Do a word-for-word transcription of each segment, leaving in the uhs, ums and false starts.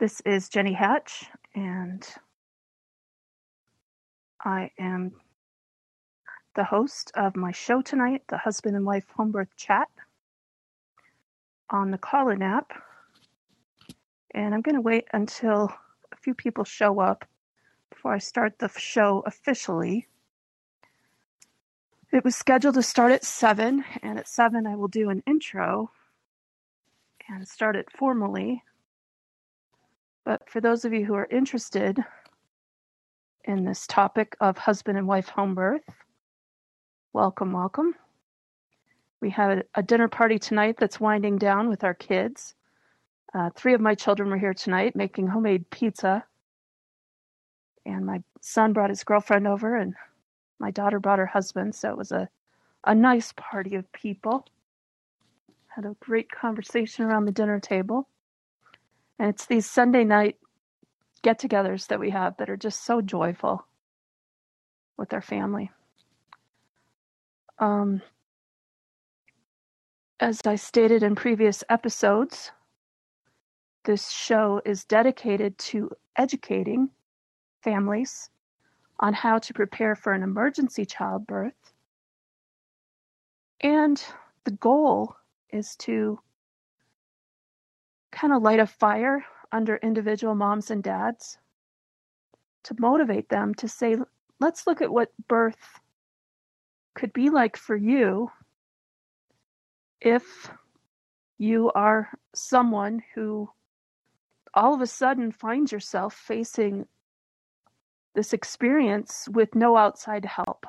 This is Jenny Hatch, and I am the host of my show tonight, the Husband and Wife Home Birth Chat, on the Call-In app. And I'm going to wait until a few people show up before I start the show officially. It was scheduled to start at seven, and at seven I will do an intro and start it formally. But for those of you who are interested in this topic of husband and wife home birth, welcome, welcome. We have a dinner party tonight that's winding down with our kids. Uh, three of my children were here tonight making homemade pizza. And my son brought his girlfriend over, and my daughter brought her husband. So it was a, a nice party of people. Had a great conversation around the dinner table. And it's these Sunday night get-togethers that we have that are just so joyful with our family. Um, as I stated in previous episodes, this show is dedicated to educating families on how to prepare for an emergency childbirth. And the goal is to kind of light a fire under individual moms and dads to motivate them to say, let's look at what birth could be like for you if you are someone who all of a sudden finds yourself facing this experience with no outside help.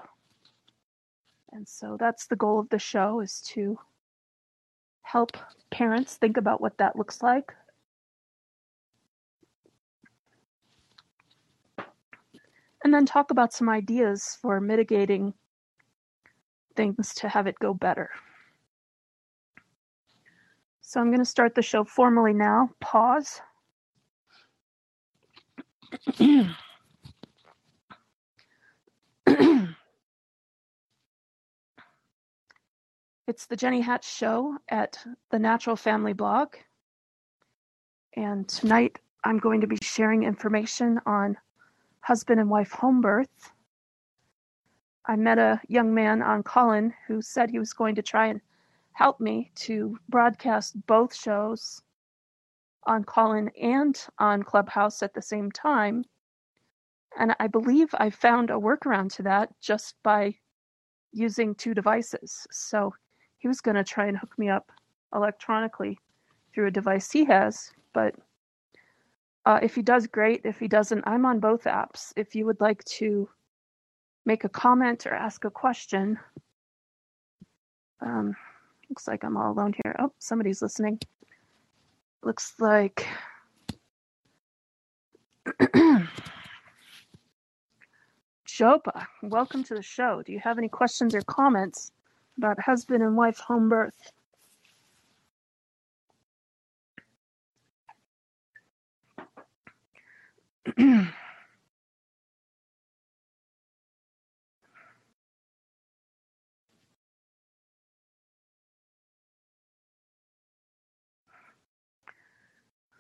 And so that's the goal of the show, is to help parents think about what that looks like. And then talk about some ideas for mitigating things to have it go better. So I'm going to start the show formally now. Pause. It's the Jenny Hatch Show at the Natural Family Blog. And tonight I'm going to be sharing information on husband and wife home birth. I met a young man on Call-In who said he was going to try and help me to broadcast both shows on Call-In and on Clubhouse at the same time. And I believe I found a workaround to that just by using two devices. So he was going to try and hook me up electronically through a device he has. But uh, if he does, great. If he doesn't, I'm on both apps. If you would like to make a comment or ask a question. Um, looks like I'm all alone here. Oh, somebody's listening. Looks like Jopa, welcome to the show. Do you have any questions or comments about husband and wife home birth?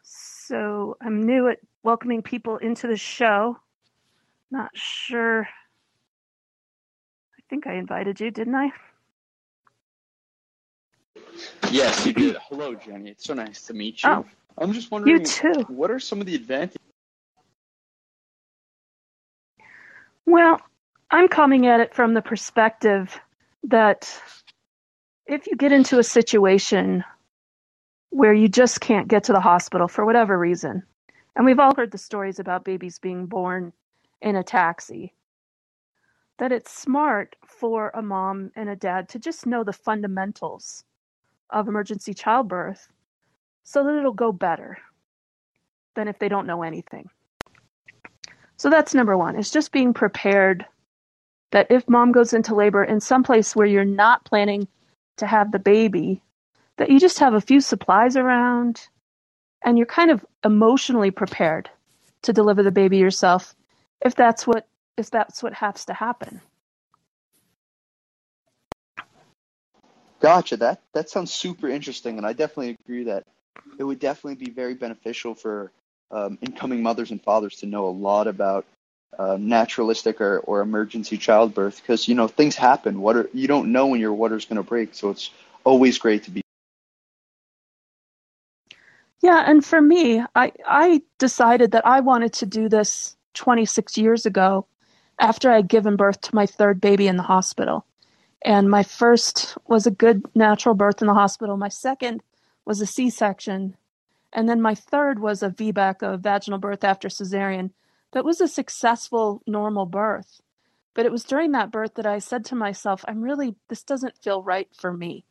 So I'm new at welcoming people into the show. Not sure. I think I invited you, didn't I? Yes, you did. Hello, Jenny. It's so nice to meet you. Oh, I'm just wondering, you too. What are some of the advantages? Well, I'm coming at it from the perspective that if you get into a situation where you just can't get to the hospital for whatever reason, and we've all heard the stories about babies being born in a taxi, that it's smart for a mom and a dad to just know the fundamentals of emergency childbirth so that it'll go better than if they don't know anything. So that's number one. It's just being prepared that if mom goes into labor in some place where you're not planning to have the baby, that you just have a few supplies around and you're kind of emotionally prepared to deliver the baby yourself if that's what if that's what has to happen. Gotcha. That that sounds super interesting, and I definitely agree that it would definitely be very beneficial for um, incoming mothers and fathers to know a lot about uh, naturalistic or, or emergency childbirth, because, you know, things happen. Water, you don't know when your water's going to break, so it's always great to be. Yeah, and for me, I, I decided that I wanted to do this twenty-six years ago after I had given birth to my third baby in the hospital. And my first was a good natural birth in the hospital. My second was a C-section. And then my third was a V BAC, a vaginal birth after cesarean. That was a successful, normal birth. But it was during that birth that I said to myself, I'm really, this doesn't feel right for me.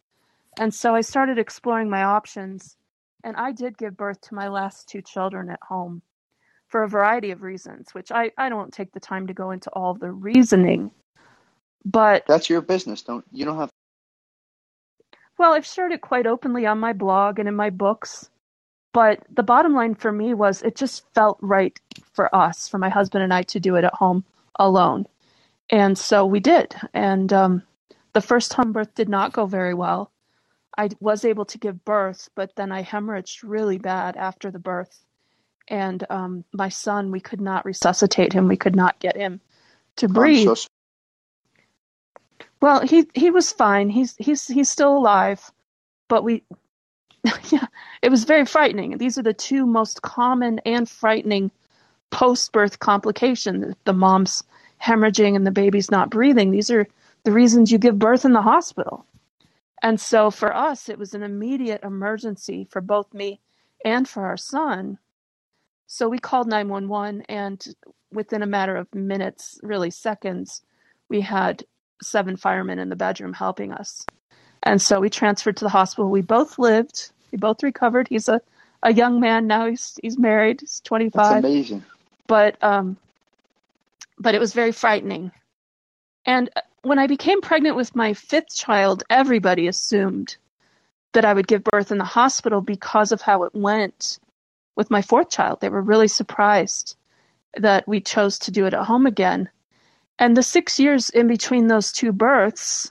And so I started exploring my options. And I did give birth to my last two children at home for a variety of reasons, which I, I don't take the time to go into all the reasoning. But that's your business. Don't you don't have. Well, I've shared it quite openly on my blog and in my books. But the bottom line for me was it just felt right for us, for my husband and I, to do it at home alone. And so we did. And um, the first home birth did not go very well. I was able to give birth, but then I hemorrhaged really bad after the birth. And um, my son, we could not resuscitate him. We could not get him to breathe. So well, he, he was fine. He's he's he's still alive. But we, yeah, it was very frightening. These are the two most common and frightening post-birth complications, the mom's hemorrhaging and the baby's not breathing. These are the reasons you give birth in the hospital. And so for us, it was an immediate emergency for both me and for our son. So we called nine one one, and within a matter of minutes, really seconds, we had seven firemen in the bedroom helping us. And so we transferred to the hospital. We both lived. We both recovered. He's a, a young man now. He's he's married. He's twenty-five. That's amazing. But, um, but it was very frightening. And when I became pregnant with my fifth child, everybody assumed that I would give birth in the hospital because of how it went with my fourth child. They were really surprised that we chose to do it at home again. And the six years in between those two births,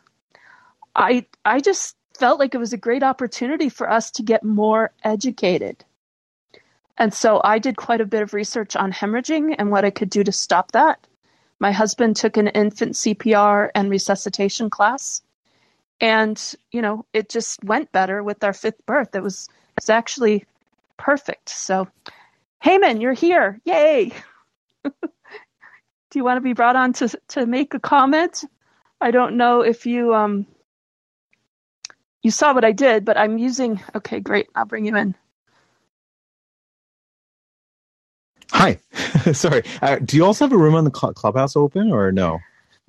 I I just felt like it was a great opportunity for us to get more educated. And so I did quite a bit of research on hemorrhaging and what I could do to stop that. My husband took an infant C P R and resuscitation class, and, you know, it just went better with our fifth birth. It was, it was actually perfect. So, Heyman, you're here. Yay. Do you want to be brought on to, to make a comment? I don't know if you, um, you saw what I did, but I'm using, okay, great. I'll bring you in. Hi. Sorry. Uh, do you also have a room on the cl- Clubhouse open or no?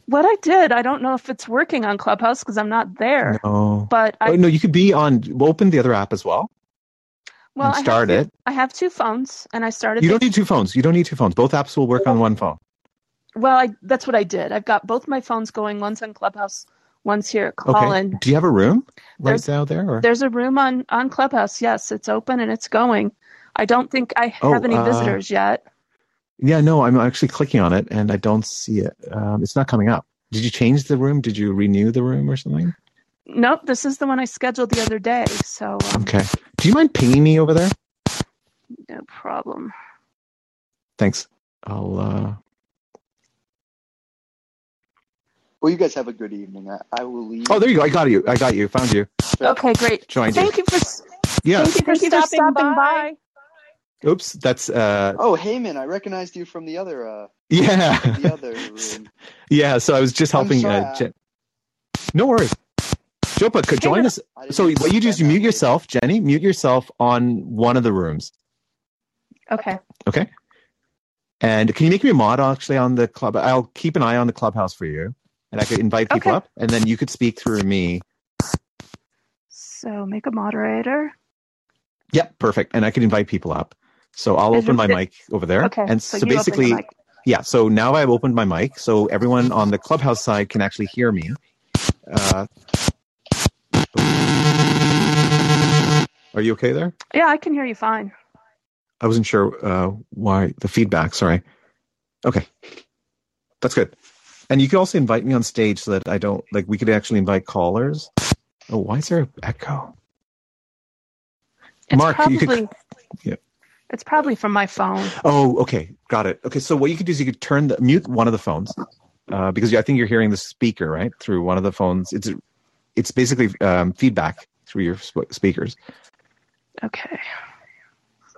What I did, I don't know if it's working on Clubhouse because I'm not there. No. But I, oh, no, you could be on, we'll open the other app as well. Well, I start have, it. I have two phones and I started. You don't the, need two phones. You don't need two phones. Both apps will work well, on one phone. Well, I, that's what I did. I've got both my phones going. One's on Clubhouse, one's here at Call-In. Okay. Do you have a room right now there? Or? There's a room on, on Clubhouse. Yes, it's open and it's going. I don't think I have oh, any visitors uh, yet. Yeah, no, I'm actually clicking on it, and I don't see it. Um, it's not coming up. Did you change the room? Did you renew the room or something? Nope, this is the one I scheduled the other day. So um, okay. Do you mind pinging me over there? No problem. Thanks. I'll. Uh... Well, you guys have a good evening. I, I will leave. Oh, there you go. I got you. I got you. Found you. Okay, great. Joined Thank you, you for. Yeah. Thank you for, Thank you for stopping, stopping by. by. Oops, that's... Uh, oh, Heyman, I recognized you from the other... Uh, yeah. The other room. Yeah, so I was just helping... Uh, Je- no worries. Jopa, could Heyman, join us. So what you do is you mute yourself, Jenny, mute yourself on one of the rooms. Okay. Okay. And can you make me a mod, actually, on the club? I'll keep an eye on the Clubhouse for you, and I could invite people okay. up, and then you could speak through me. So make a moderator. Yep, yeah, perfect. And I could invite people up. So I'll open my mic over there. Okay, and so, so basically, yeah, so now I've opened my mic. So everyone on the Clubhouse side can actually hear me. Uh, are you okay there? Yeah, I can hear you fine. I wasn't sure uh, why the feedback. Sorry. Okay. That's good. And you could also invite me on stage so that I don't, like, we could actually invite callers. Oh, why is there an echo? It's Mark, probably, you could. Yeah. It's probably from my phone. Oh, okay. Got it. Okay. So what you could do is you could turn the mute one of the phones uh, because I think you're hearing the speaker, right? Through one of the phones. It's, it's basically um, feedback through your sp- speakers. Okay.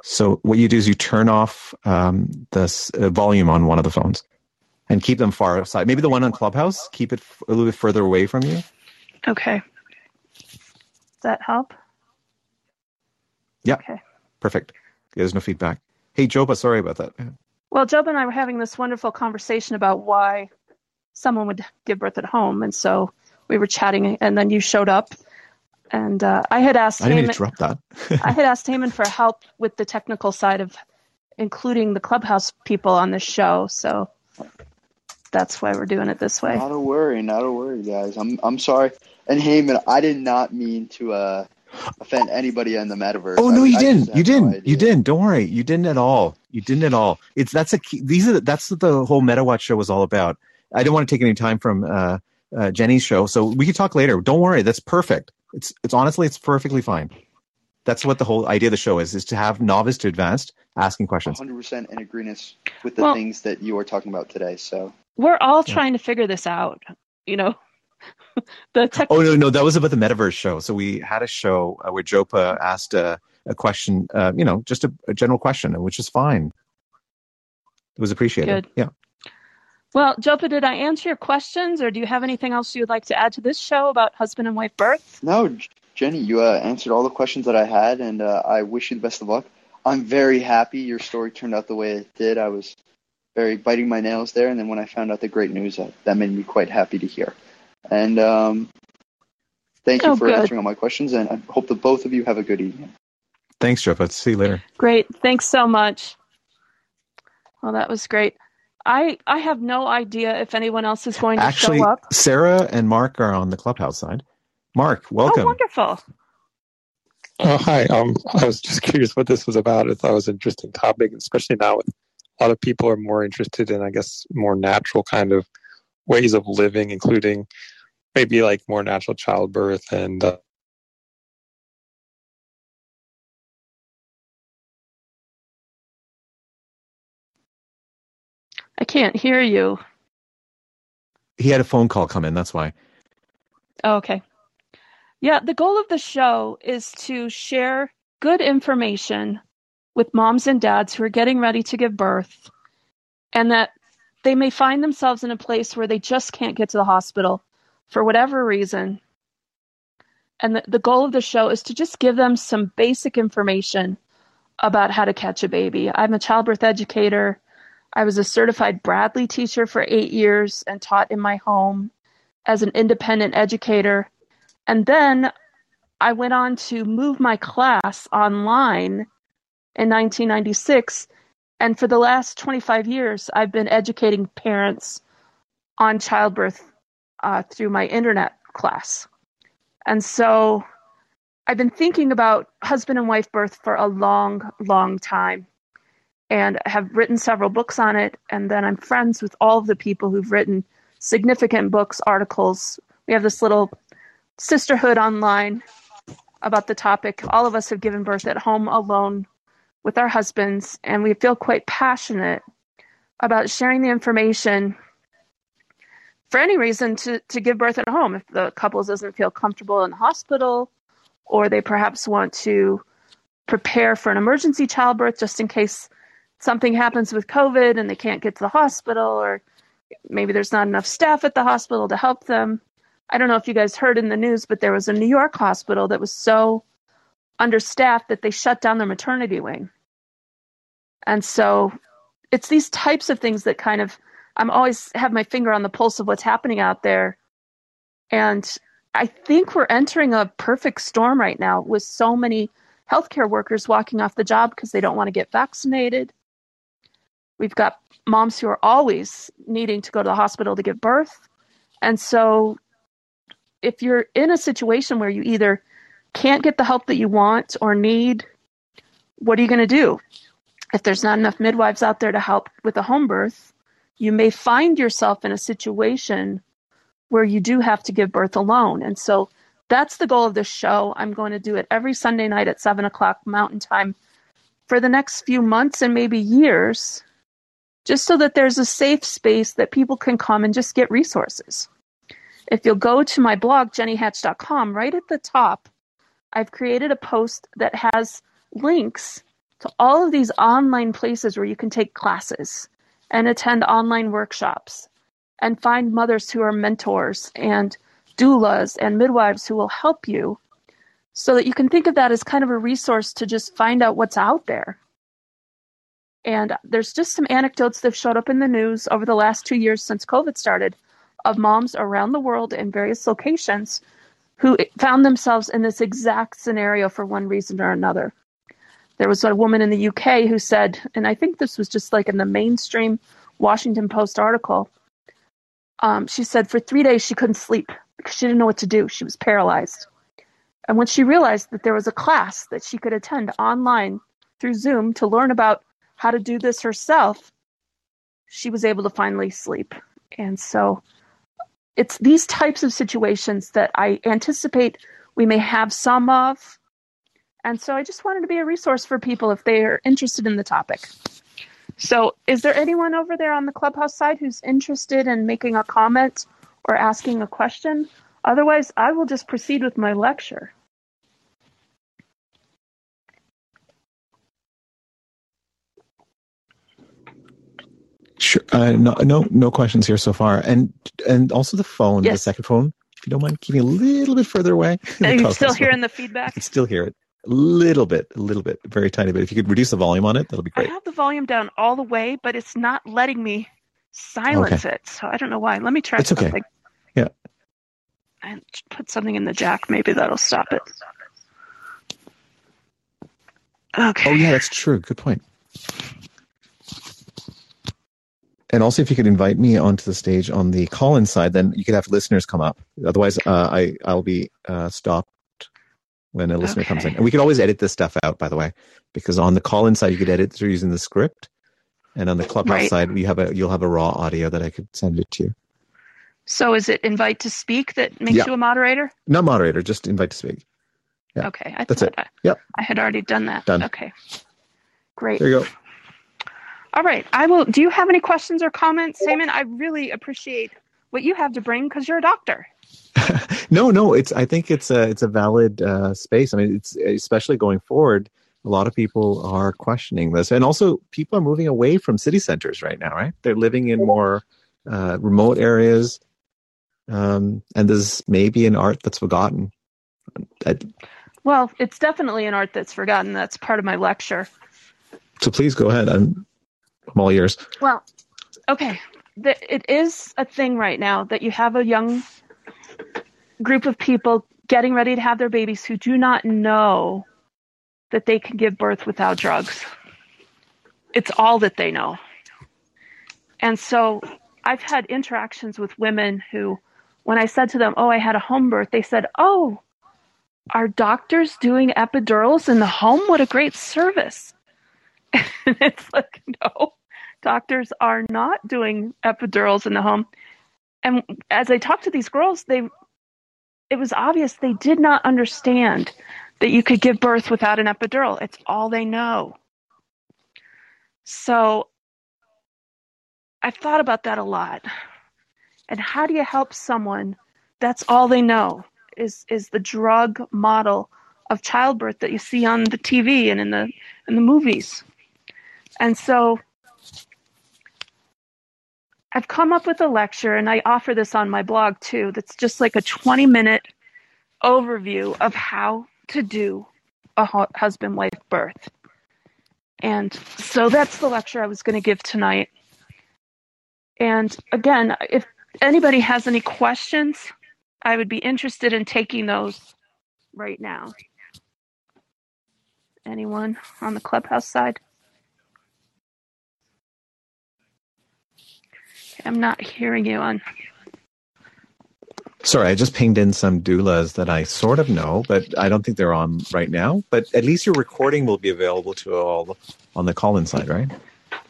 So what you do is you turn off um, the uh, volume on one of the phones and keep them far aside. Maybe the one on Clubhouse, keep it f- a little bit further away from you. Okay. Does that help? Yeah. Okay. Perfect. Yeah, there's no feedback. Hey, Joba, sorry about that. Well, Joba and I were having this wonderful conversation about why someone would give birth at home. And so we were chatting, and then you showed up. And uh, I had asked I didn't Heyman, interrupt that. I had asked Heyman for help with the technical side of including the Clubhouse people on this show. So that's why we're doing it this way. Not a worry, not a worry, guys. I'm I'm sorry. And Heyman, I did not mean to uh, offend anybody in the metaverse. Oh no, I, you I didn't. You didn't. No you didn't. Don't worry. You didn't at all. You didn't at all. It's that's a key, these are the, that's what the whole MetaWatch show was all about. I didn't want to take any time from uh, uh, Jenny's show, so we could talk later. Don't worry. That's perfect. It's it's honestly, it's perfectly fine. That's what the whole idea of the show is, is to have novice to advanced asking questions. one hundred percent in agreement with the well, things that you are talking about today. So we're all trying yeah. to figure this out, you know. the tech- Oh, no, no, that was about the metaverse show. So we had a show uh, where Jopa asked a, a question, uh, you know, just a, a general question, which is fine. It was appreciated. Good. Yeah. Well, Jopa, did I answer your questions, or do you have anything else you'd like to add to this show about husband and wife birth? No, Jenny, you uh, answered all the questions that I had, and uh, I wish you the best of luck. I'm very happy your story turned out the way it did. I was very biting my nails there, and then when I found out the great news, uh, that made me quite happy to hear. And um, thank you oh, for good. answering all my questions, and I hope that both of you have a good evening. Thanks, Jopa. See you later. Great. Thanks so much. Well, that was great. I, I have no idea if anyone else is going to Actually, show up. Sarah and Mark are on the Clubhouse side. Mark, welcome. Oh, wonderful. Oh, hi. Um, I was just curious what this was about. I thought it was an interesting topic, especially now with a lot of people are more interested in, I guess, more natural kind of ways of living, including maybe like more natural childbirth and uh, I can't hear you. He had a phone call come in, that's why. Oh, okay. Yeah, the goal of the show is to share good information with moms and dads who are getting ready to give birth, and that they may find themselves in a place where they just can't get to the hospital for whatever reason. And the, the goal of the show is to just give them some basic information about how to catch a baby. I'm a childbirth educator. I was a certified Bradley teacher for eight years and taught in my home as an independent educator. And then I went on to move my class online in nineteen ninety-six. And for the last twenty-five years, I've been educating parents on childbirth uh, through my internet class. And so I've been thinking about husband and wife birth for a long, long time, and have written several books on it. And then I'm friends with all of the people who've written significant books, articles. We have this little sisterhood online about the topic. All of us have given birth at home alone with our husbands, and we feel quite passionate about sharing the information for any reason to, to give birth at home. If the couple doesn't feel comfortable in the hospital, or they perhaps want to prepare for an emergency childbirth just in case something happens with COVID and they can't get to the hospital, or maybe there's not enough staff at the hospital to help them. I don't know if you guys heard in the news, but there was a New York hospital that was so understaffed that they shut down their maternity wing. And so it's these types of things that kind of, I'm always have my finger on the pulse of what's happening out there. And I think we're entering a perfect storm right now with so many healthcare workers walking off the job because they don't want to get vaccinated. We've got moms who are always needing to go to the hospital to give birth. And so if you're in a situation where you either can't get the help that you want or need, what are you going to do? If there's not enough midwives out there to help with a home birth, you may find yourself in a situation where you do have to give birth alone. And so that's the goal of this show. I'm going to do it every Sunday night at seven o'clock Mountain Time for the next few months and maybe years, just so that there's a safe space that people can come and just get resources. If you'll go to my blog, jenny hatch dot com, right at the top, I've created a post that has links to all of these online places where you can take classes and attend online workshops and find mothers who are mentors and doulas and midwives who will help you, so that you can think of that as kind of a resource to just find out what's out there. And there's just some anecdotes that have showed up in the news over the last two years since COVID started of moms around the world in various locations who found themselves in this exact scenario for one reason or another. There was a woman in the U K who said, and I think this was just like in the mainstream Washington Post article, um, she said for three days she couldn't sleep because she didn't know what to do. She was paralyzed. And when she realized that there was a class that she could attend online through Zoom to learn about how to do this herself, she was able to finally sleep. And so it's these types of situations that I anticipate we may have some of. And so I just wanted to be a resource for people if they are interested in the topic. So is there anyone over there on the Clubhouse side who's interested in making a comment or asking a question? Otherwise, I will just proceed with my lecture. Sure. Uh, no, no, no questions here so far, and and also the phone, yes. The second phone. If you don't mind keeping a little bit further away. Are you still hearing the feedback? I can still hear it a little bit, a little bit, very tiny bit. If you could reduce the volume on it, that'll be great. I have the volume down all the way, but it's not letting me silence okay. it. So I don't know why. Let me try. It's something. Okay. Yeah. And put something in the jack. Maybe that'll stop it. Okay. Oh yeah, that's true. Good point. And also, if you could invite me onto the stage on the call-in side, then you could have listeners come up. Otherwise, uh, I, I'll be uh, stopped when a listener okay. comes in. And we could always edit this stuff out, by the way, because on the call-in side, you could edit through using the script. And on the Clubhouse right. side, we have a, you'll have a raw audio that I could send it to you. So is it invite to speak that makes yeah. you a moderator? Not moderator, just invite to speak. Yeah. Okay. I That's it. I, yep. I had already done that. Done. Okay. Great. There you go. All right. I will. Do you have any questions or comments, Simon? I really appreciate what you have to bring because you're a doctor. no, no. It's. I think it's a it's a valid uh, space. I mean, it's especially going forward. A lot of people are questioning this, and also people are moving away from city centers right now. Right? They're living in more uh, remote areas, um, and there's maybe an art that's forgotten. I, well, it's definitely an art that's forgotten. That's part of my lecture. So please go ahead. I'm. I'm all ears. Well, okay. The, it is a thing right now that you have a young group of people getting ready to have their babies who do not know that they can give birth without drugs. It's all that they know. And so I've had interactions with women who, when I said to them, oh, I had a home birth, they said, oh, are doctors doing epidurals in the home? What a great service. And it's like, no, doctors are not doing epidurals in the home. And as I talked to these girls, they it was obvious they did not understand that you could give birth without an epidural. It's all they know. So I've thought about that a lot. And how do you help someone that's all they know is, is the drug model of childbirth that you see on the T V and in the in the movies. And so I've come up with a lecture, and I offer this on my blog too, that's just like a twenty-minute overview of how to do a hu- husband-wife birth. And so that's the lecture I was going to give tonight. And again, if anybody has any questions, I would be interested in taking those right now. Anyone on the Clubhouse side? I'm not hearing you on. Sorry, I just pinged in some doulas that I sort of know, but I don't think they're on right now. But at least your recording will be available to all on the call-in side, right?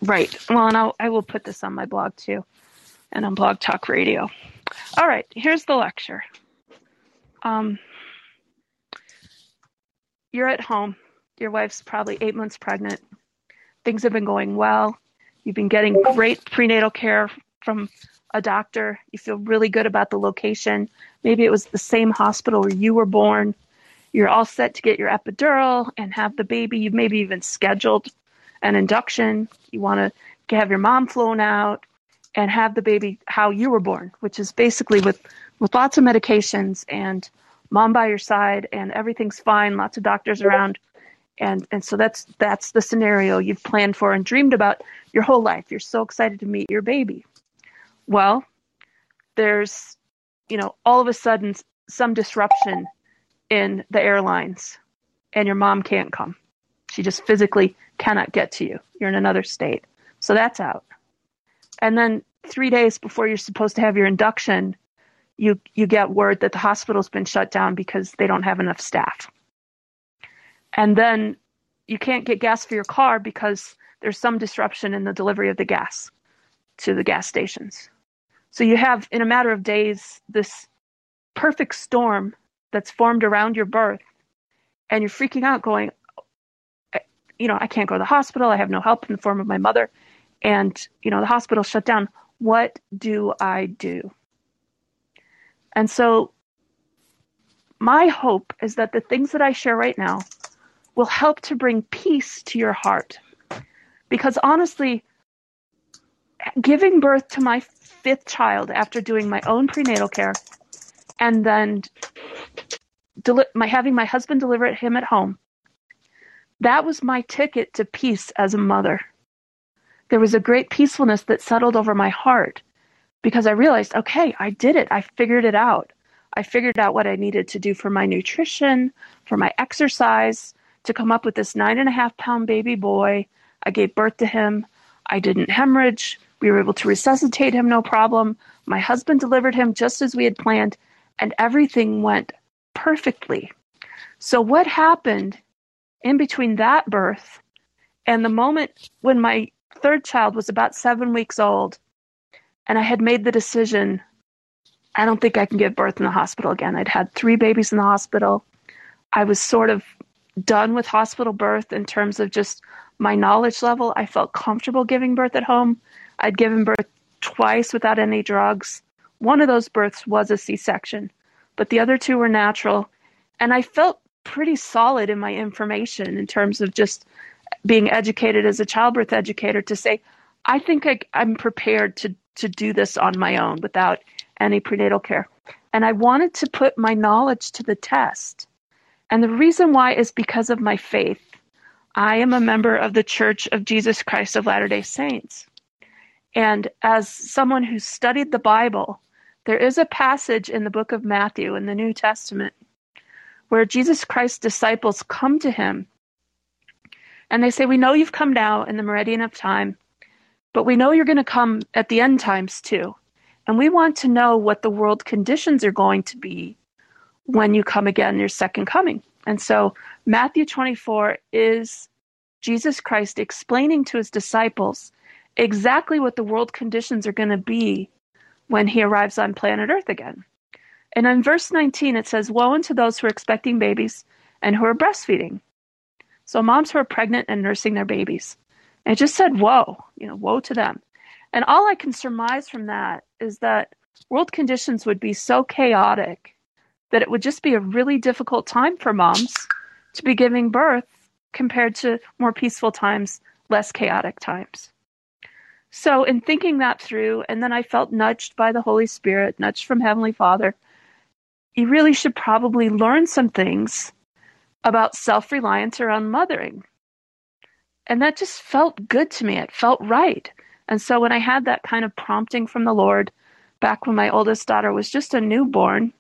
Right. Well, and I'll, I will put this on my blog too and on Blog Talk Radio. All right, here's the lecture. Um, you're at home. Your wife's probably eight months pregnant. Things have been going well. You've been getting great prenatal care from a doctor. You feel really good about the location. Maybe it was the same hospital where you were born. You're all set to get your epidural and have the baby. You've maybe even scheduled an induction. You want to have your mom flown out and have the baby how you were born, which is basically with, with lots of medications and mom by your side and everything's fine, lots of doctors around. And and so that's that's the scenario you've planned for and dreamed about your whole life. You're so excited to meet your baby. Well, there's, you know, all of a sudden some disruption in the airlines and your mom can't come. She just physically cannot get to you. You're in another state. So that's out. And then three days before you're supposed to have your induction, you you get word that the hospital's been shut down because they don't have enough staff. And then you can't get gas for your car because there's some disruption in the delivery of the gas to the gas stations. So you have, in a matter of days, this perfect storm that's formed around your birth, and you're freaking out going, you know, I can't go to the hospital. I have no help in the form of my mother. And, you know, the hospital shut down. What do I do? And so my hope is that the things that I share right now will help to bring peace to your heart. Because honestly, giving birth to my fifth child after doing my own prenatal care and then deli- my having my husband deliver it him at home, that was my ticket to peace as a mother. There was a great peacefulness that settled over my heart because I realized, okay, I did it. I figured it out. I figured out what I needed to do for my nutrition, for my exercise, to come up with this nine and a half pound baby boy. I gave birth to him. I didn't hemorrhage. We were able to resuscitate him, no problem. My husband delivered him just as we had planned, and everything went perfectly. So what happened in between that birth and the moment when my third child was about seven weeks old, and I had made the decision, I don't think I can give birth in the hospital again. I'd had three babies in the hospital. I was sort of done with hospital birth in terms of just my knowledge level. I felt comfortable giving birth at home. I'd given birth twice without any drugs. One of those births was a C-section, but the other two were natural. And I felt pretty solid in my information in terms of just being educated as a childbirth educator to say, I think I, I'm prepared to, to do this on my own without any prenatal care. And I wanted to put my knowledge to the test. And the reason why is because of my faith. I am a member of the Church of Jesus Christ of Latter-day Saints. And as someone who studied the Bible, there is a passage in the book of Matthew in the New Testament where Jesus Christ's disciples come to him and they say, we know you've come now in the meridian of time, but we know you're going to come at the end times too. And we want to know what the world conditions are going to be when you come again, your second coming. And so Matthew twenty-four is Jesus Christ explaining to his disciples exactly what the world conditions are going to be when he arrives on planet Earth again. And in verse nineteen, it says, woe unto those who are expecting babies and who are breastfeeding. So moms who are pregnant and nursing their babies. And it just said, woe, you know, woe to them. And all I can surmise from that is that world conditions would be so chaotic that it would just be a really difficult time for moms to be giving birth compared to more peaceful times, less chaotic times. So in thinking that through, and then I felt nudged by the Holy Spirit, nudged from Heavenly Father, you really should probably learn some things about self-reliance around mothering. And that just felt good to me. It felt right. And so when I had that kind of prompting from the Lord back when my oldest daughter was just a newborn,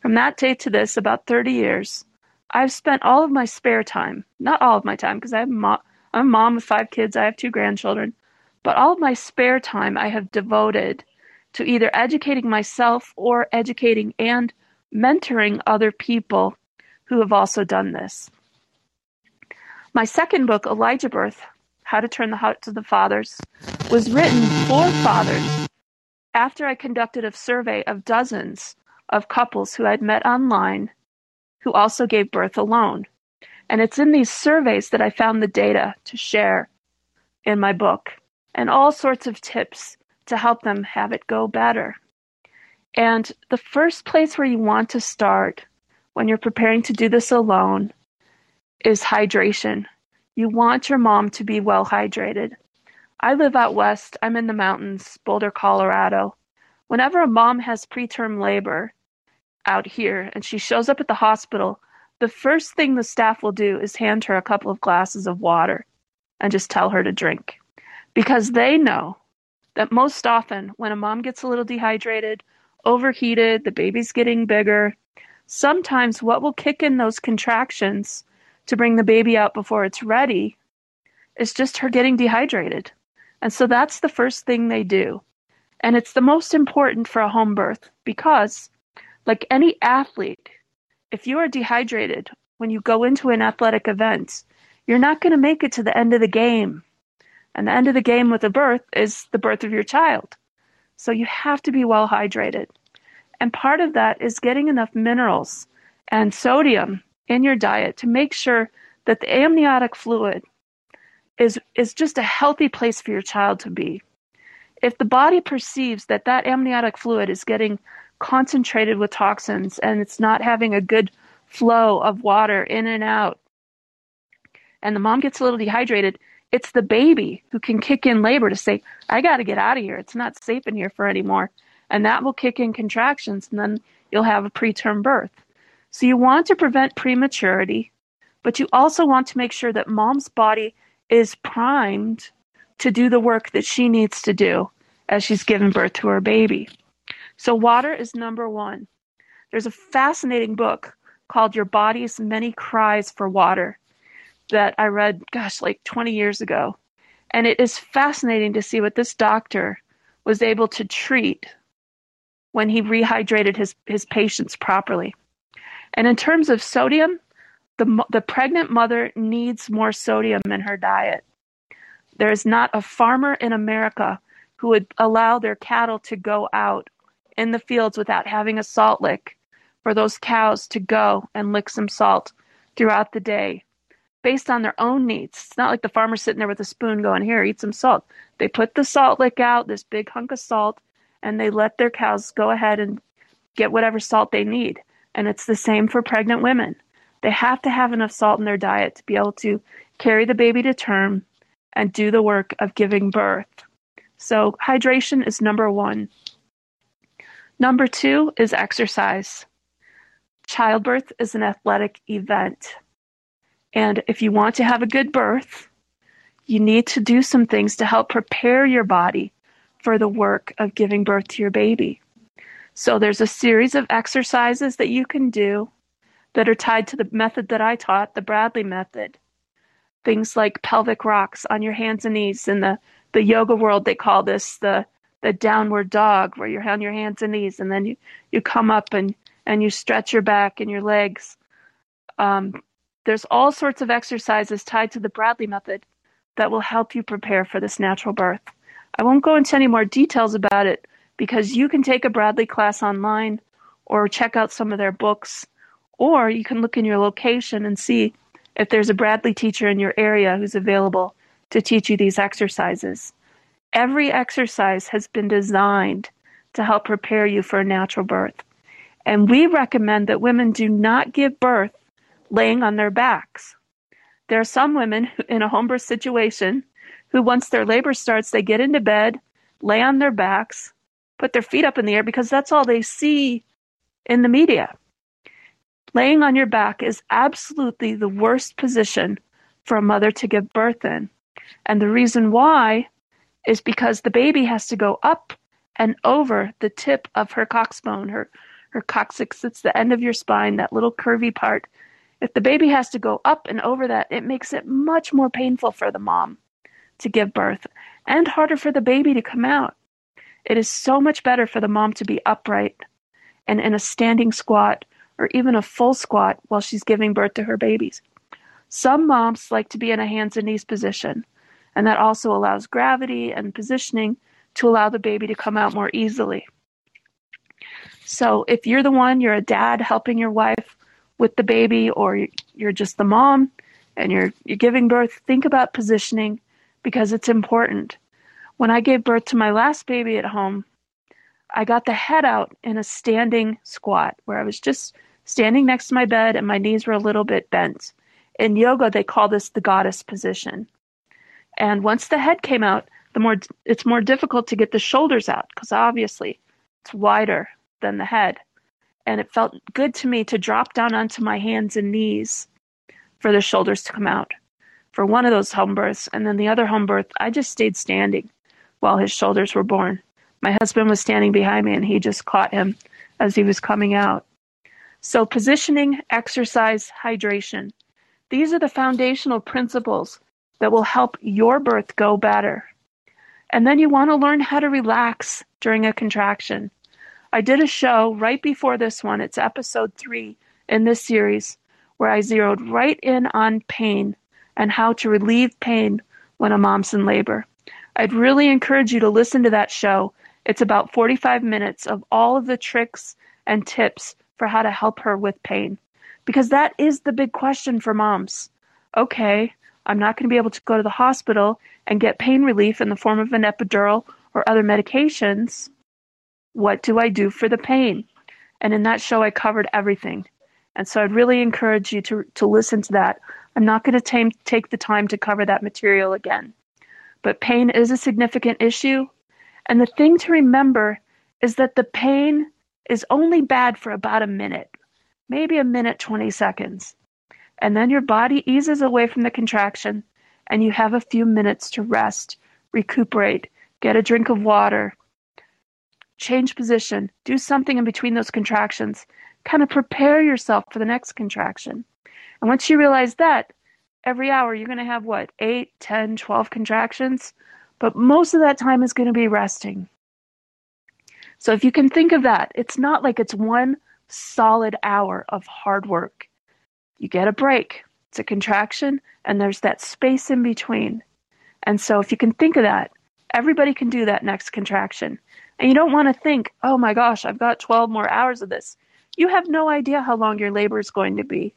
from that day to this, about thirty years, I've spent all of my spare time, not all of my time, because I'm mo- I'm a mom with five kids, I have two grandchildren, but all of my spare time I have devoted to either educating myself or educating and mentoring other people who have also done this. My second book, Elijah Birth, How to Turn the Heart to the Fathers, was written for fathers after I conducted a survey of dozens of couples who I'd met online who also gave birth alone. And it's in these surveys that I found the data to share in my book and all sorts of tips to help them have it go better. And the first place where you want to start when you're preparing to do this alone is hydration. You want your mom to be well hydrated. I live out west. I'm in the mountains, Boulder, Colorado. Whenever a mom has preterm labor out here and she shows up at the hospital, the first thing the staff will do is hand her a couple of glasses of water and just tell her to drink. Because they know that most often when a mom gets a little dehydrated, overheated, the baby's getting bigger, sometimes what will kick in those contractions to bring the baby out before it's ready is just her getting dehydrated. And so that's the first thing they do. And it's the most important for a home birth because, like any athlete, if you are dehydrated when you go into an athletic event, you're not going to make it to the end of the game. And the end of the game with a birth is the birth of your child. So you have to be well hydrated. And part of that is getting enough minerals and sodium in your diet to make sure that the amniotic fluid is, is just a healthy place for your child to be. If the body perceives that that amniotic fluid is getting concentrated with toxins and it's not having a good flow of water in and out, and the mom gets a little dehydrated, it's the baby who can kick in labor to say, I got to get out of here. It's not safe in here for anymore. And that will kick in contractions, and then you'll have a preterm birth. So you want to prevent prematurity, but you also want to make sure that mom's body is primed to do the work that she needs to do as she's giving birth to her baby. So water is number one. There's a fascinating book called Your Body's Many Cries for Water that I read, gosh, like twenty years ago. And it is fascinating to see what this doctor was able to treat when he rehydrated his, his patients properly. And in terms of sodium, the, the pregnant mother needs more sodium in her diet. There is not a farmer in America who would allow their cattle to go out in the fields without having a salt lick for those cows to go and lick some salt throughout the day based on their own needs. It's not like the farmer's sitting there with a spoon going, here, eat some salt. They put the salt lick out, this big hunk of salt, and they let their cows go ahead and get whatever salt they need. And it's the same for pregnant women. They have to have enough salt in their diet to be able to carry the baby to term and do the work of giving birth. So hydration is number one. Number two is exercise. Childbirth is an athletic event. And if you want to have a good birth, you need to do some things to help prepare your body for the work of giving birth to your baby. So there's a series of exercises that you can do that are tied to the method that I taught, the Bradley method. Things like pelvic rocks on your hands and knees. In the, the yoga world, they call this the, the downward dog, where you're on your hands and knees, and then you, you come up and, and you stretch your back and your legs. Um, there's all sorts of exercises tied to the Bradley method that will help you prepare for this natural birth. I won't go into any more details about it because you can take a Bradley class online or check out some of their books, or you can look in your location and see if there's a Bradley teacher in your area who's available to teach you these exercises. Every exercise has been designed to help prepare you for a natural birth. And we recommend that women do not give birth laying on their backs. There are some women who, in a home birth situation, who once their labor starts, they get into bed, lay on their backs, put their feet up in the air because that's all they see in the media. Laying on your back is absolutely the worst position for a mother to give birth in. And the reason why is because the baby has to go up and over the tip of her coxbone, her, her coccyx. It's the end of your spine, that little curvy part. If the baby has to go up and over that, it makes it much more painful for the mom to give birth, and harder for the baby to come out. It is so much better for the mom to be upright and in a standing squat or even a full squat while she's giving birth to her babies. Some moms like to be in a hands and knees position, and that also allows gravity and positioning to allow the baby to come out more easily. So if you're the one, you're a dad helping your wife with the baby, or you're just the mom and you're you're giving birth, think about positioning, because it's important. When I gave birth to my last baby at home, I got the head out in a standing squat where I was just standing next to my bed and my knees were a little bit bent. In yoga, they call this the goddess position. And once the head came out, the more it's more difficult to get the shoulders out because obviously it's wider than the head. And it felt good to me to drop down onto my hands and knees for the shoulders to come out for one of those home births. And then the other home birth, I just stayed standing while his shoulders were born. My husband was standing behind me and he just caught him as he was coming out. So positioning, exercise, hydration. These are the foundational principles that will help your birth go better. And then you want to learn how to relax during a contraction. I did a show right before this one. It's episode three in this series where I zeroed right in on pain and how to relieve pain when a mom's in labor. I'd really encourage you to listen to that show. It's about forty-five minutes of all of the tricks and tips for how to help her with pain, because that is the big question for moms. Okay, I'm not going to be able to go to the hospital and get pain relief in the form of an epidural or other medications. What do I do for the pain? And in that show, I covered everything. And so I'd really encourage you to, to listen to that. I'm not going to t- take the time to cover that material again. But pain is a significant issue. And the thing to remember is that the pain is only bad for about a minute, maybe a minute, twenty seconds. And then your body eases away from the contraction and you have a few minutes to rest, recuperate, get a drink of water, change position, do something in between those contractions, kind of prepare yourself for the next contraction. And once you realize that, every hour you're going to have, what, eight, ten, twelve contractions? But most of that time is going to be resting. So if you can think of that, it's not like it's one solid hour of hard work. You get a break, it's a contraction, and there's that space in between. And so if you can think of that, everybody can do that next contraction. And you don't want to think, oh my gosh, I've got twelve more hours of this. You have no idea how long your labor is going to be.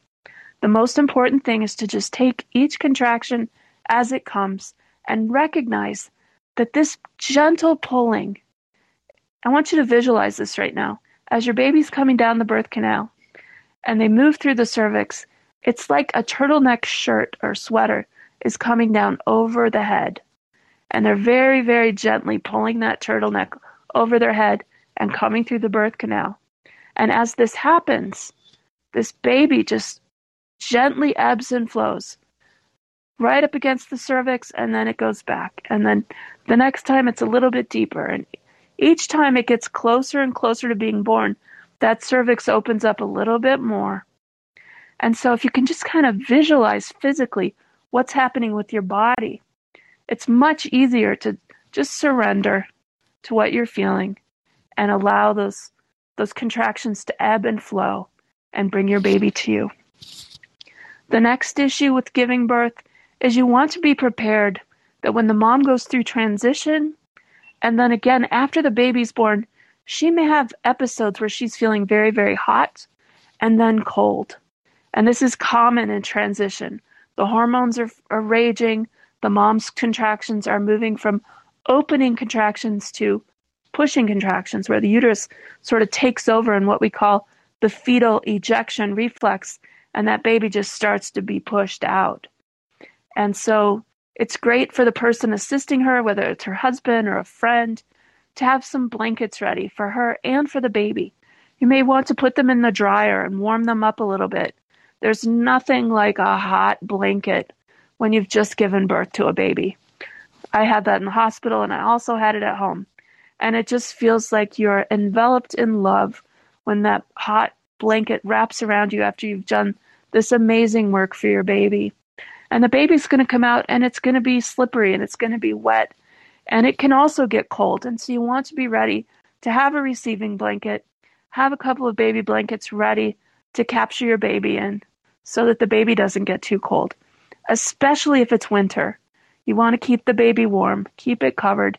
The most important thing is to just take each contraction as it comes and recognize that this gentle pulling, I want you to visualize this right now. As your baby's coming down the birth canal and they move through the cervix, it's like a turtleneck shirt or sweater is coming down over the head. And they're very, very gently pulling that turtleneck over their head and coming through the birth canal. And as this happens, this baby just gently ebbs and flows right up against the cervix, and then it goes back. And then the next time it's a little bit deeper. And each time it gets closer and closer to being born, that cervix opens up a little bit more. And so if you can just kind of visualize physically what's happening with your body, it's much easier to just surrender to what you're feeling and allow those those contractions to ebb and flow and bring your baby to you. The next issue with giving birth is you want to be prepared that when the mom goes through transition, and then again after the baby's born, she may have episodes where she's feeling very, very hot and then cold. And this is common in transition. The hormones are, are raging. The mom's contractions are moving from opening contractions to pushing contractions, where the uterus sort of takes over in what we call the fetal ejection reflex, and that baby just starts to be pushed out. And so it's great for the person assisting her, whether it's her husband or a friend, to have some blankets ready for her and for the baby. You may want to put them in the dryer and warm them up a little bit. There's nothing like a hot blanket when you've just given birth to a baby. I had that in the hospital, and I also had it at home. And it just feels like you're enveloped in love when that hot blanket wraps around you after you've done this amazing work for your baby. And the baby's going to come out, and it's going to be slippery, and it's going to be wet, and it can also get cold. And so you want to be ready to have a receiving blanket, have a couple of baby blankets ready to capture your baby in so that the baby doesn't get too cold, especially if it's winter. You want to keep the baby warm, keep it covered.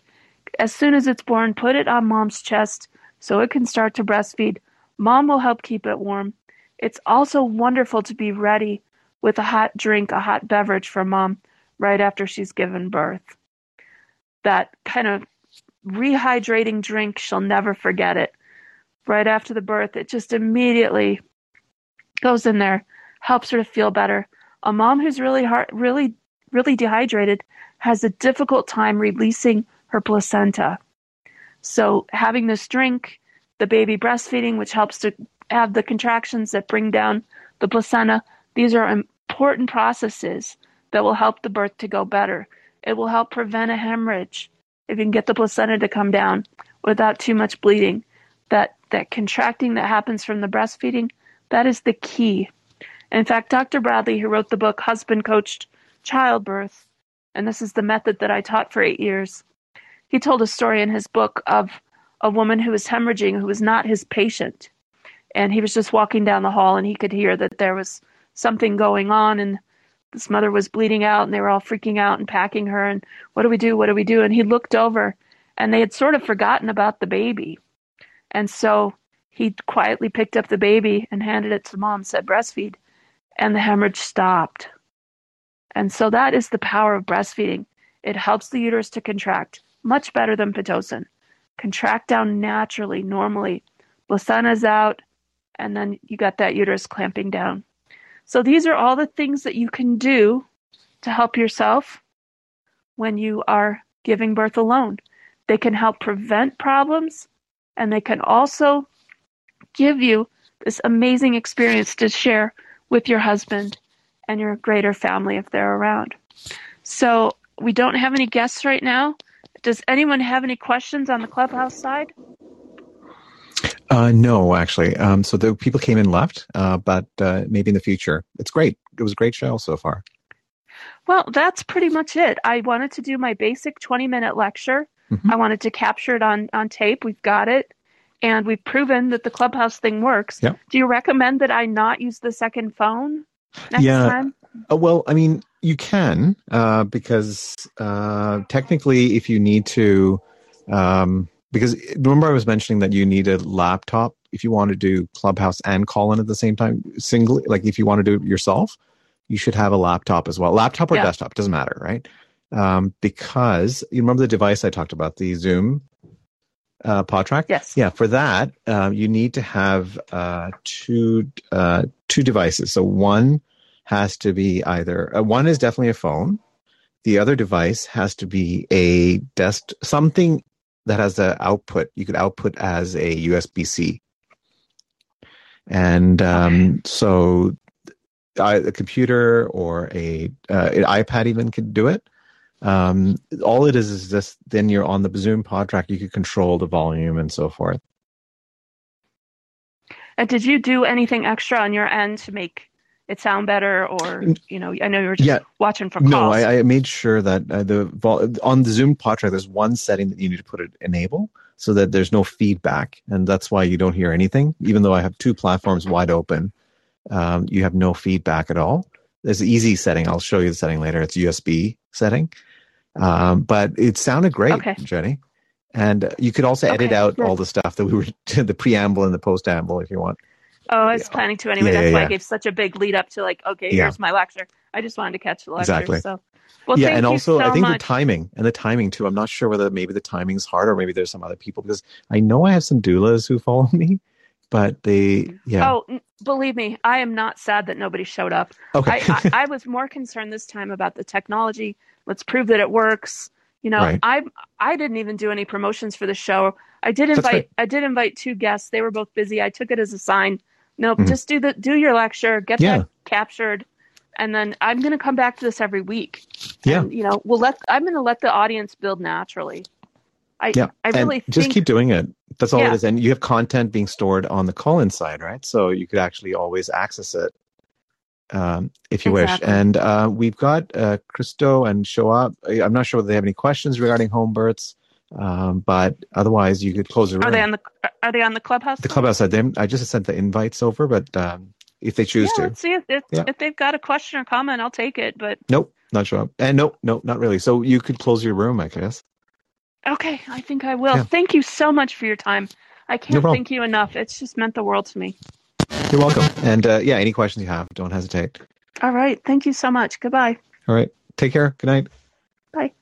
As soon as it's born, put it on mom's chest so it can start to breastfeed. Mom will help keep it warm. It's also wonderful to be ready with a hot drink, a hot beverage for mom right after she's given birth. That kind of rehydrating drink, she'll never forget it. Right after the birth, it just immediately goes in there, helps her to feel better. A mom who's really hard, really, really dehydrated has a difficult time releasing her placenta. So having this drink, the baby breastfeeding, which helps to have the contractions that bring down the placenta, these are important processes that will help the birth to go better. It will help prevent a hemorrhage. If you can get the placenta to come down without too much bleeding, that, that contracting that happens from the breastfeeding, that is the key. In fact, Doctor Bradley, who wrote the book Husband Coached Childbirth, and this is the method that I taught for eight years, he told a story in his book of a woman who was hemorrhaging, who was not his patient. And he was just walking down the hall and he could hear that there was something going on and this mother was bleeding out and they were all freaking out and packing her and what do we do? What do we do? And he looked over and they had sort of forgotten about the baby. And so he quietly picked up the baby and handed it to mom, said breastfeed, and the hemorrhage stopped. And so that is the power of breastfeeding. It helps the uterus to contract much better than Pitocin. Contract down naturally, normally. Placenta's out, and then you got that uterus clamping down. So these are all the things that you can do to help yourself when you are giving birth alone. They can help prevent problems, and they can also give you this amazing experience to share with your husband and your greater family if they're around. So we don't have any guests right now. Does anyone have any questions on the Clubhouse side? Uh, no, actually. Um, so the people came and left, uh, but uh, maybe in the future. It's great. It was a great show so far. Well, that's pretty much it. I wanted to do my basic twenty-minute lecture. Mm-hmm. I wanted to capture it on, on tape. We've got it. And we've proven that the Clubhouse thing works. Yep. Do you recommend that I not use the second phone next yeah. time? Uh, well, I mean, you can, uh, because uh, technically if you need to... Um, Because remember I was mentioning that you need a laptop if you want to do Clubhouse and Call-In at the same time, singly, like if you want to do it yourself, you should have a laptop as well. Laptop or yeah. desktop, doesn't matter, right? Um, because you remember the device I talked about, the Zoom uh, Podtrack? Yes. Yeah, for that, um, you need to have uh, two, uh, two devices. So one has to be either, uh, one is definitely a phone. The other device has to be a desk, something that has the output. You could output as a U S B C. And um, so I, a computer or a uh, an iPad even could do it. Um, all it is is this, then you're on the Zoom Podtrack, you could control the volume and so forth. And did you do anything extra on your end to make it sound better, or, you know, I know you were just yeah. watching for calls. No, I, I made sure that uh, the vol- on the Zoom Podtrack, there's one setting that you need to put it enable so that there's no feedback. And that's why you don't hear anything. Even though I have two platforms wide open, um, you have no feedback at all. There's an easy setting. I'll show you the setting later. It's a U S B setting. Um, but it sounded great, okay. Jenny. And you could also edit okay, out good. all the stuff that we were, the preamble and the post-amble if you want. Oh, I was yeah. planning to anyway. Yeah, That's yeah, why yeah. I gave such a big lead up to like, okay, yeah. here's my lecture. I just wanted to catch the lecture. Exactly. So, well, yeah, thank and you also so I think much. the timing and the timing too. I'm not sure whether maybe the timing's hard or maybe there's some other people because I know I have some doulas who follow me, but they, yeah. Oh, n- believe me, I am not sad that nobody showed up. Okay. I, I, I was more concerned this time about the technology. Let's prove that it works. You know, right. I I didn't even do any promotions for the show. I did invite right. I did invite two guests. They were both busy. I took it as a sign. Nope, mm-hmm. just do the do your lecture, get yeah. that captured, and then I'm going to come back to this every week. Yeah, and, you know, we'll let I'm going to let the audience build naturally. I yeah. I really and think, just keep doing it. That's all yeah. it is, and you have content being stored on the Call-In side, right? So you could actually always access it um, if you exactly. wish. And uh, we've got uh, Christo and Shoa. I'm not sure whether they have any questions regarding home births. Um, but otherwise, you could close the room. Are they on the Are they on the Clubhouse? The Clubhouse side. They, I just sent the invites over, but um, if they choose yeah, to, let's see if if, yeah. if they've got a question or comment, I'll take it. But nope, not sure. And nope, nope, not really. So you could close your room, I guess. Okay, I think I will. Yeah. Thank you so much for your time. I can't no thank you enough. It's just meant the world to me. You're welcome. And uh, yeah, any questions you have, don't hesitate. All right. Thank you so much. Goodbye. All right. Take care. Good night. Bye.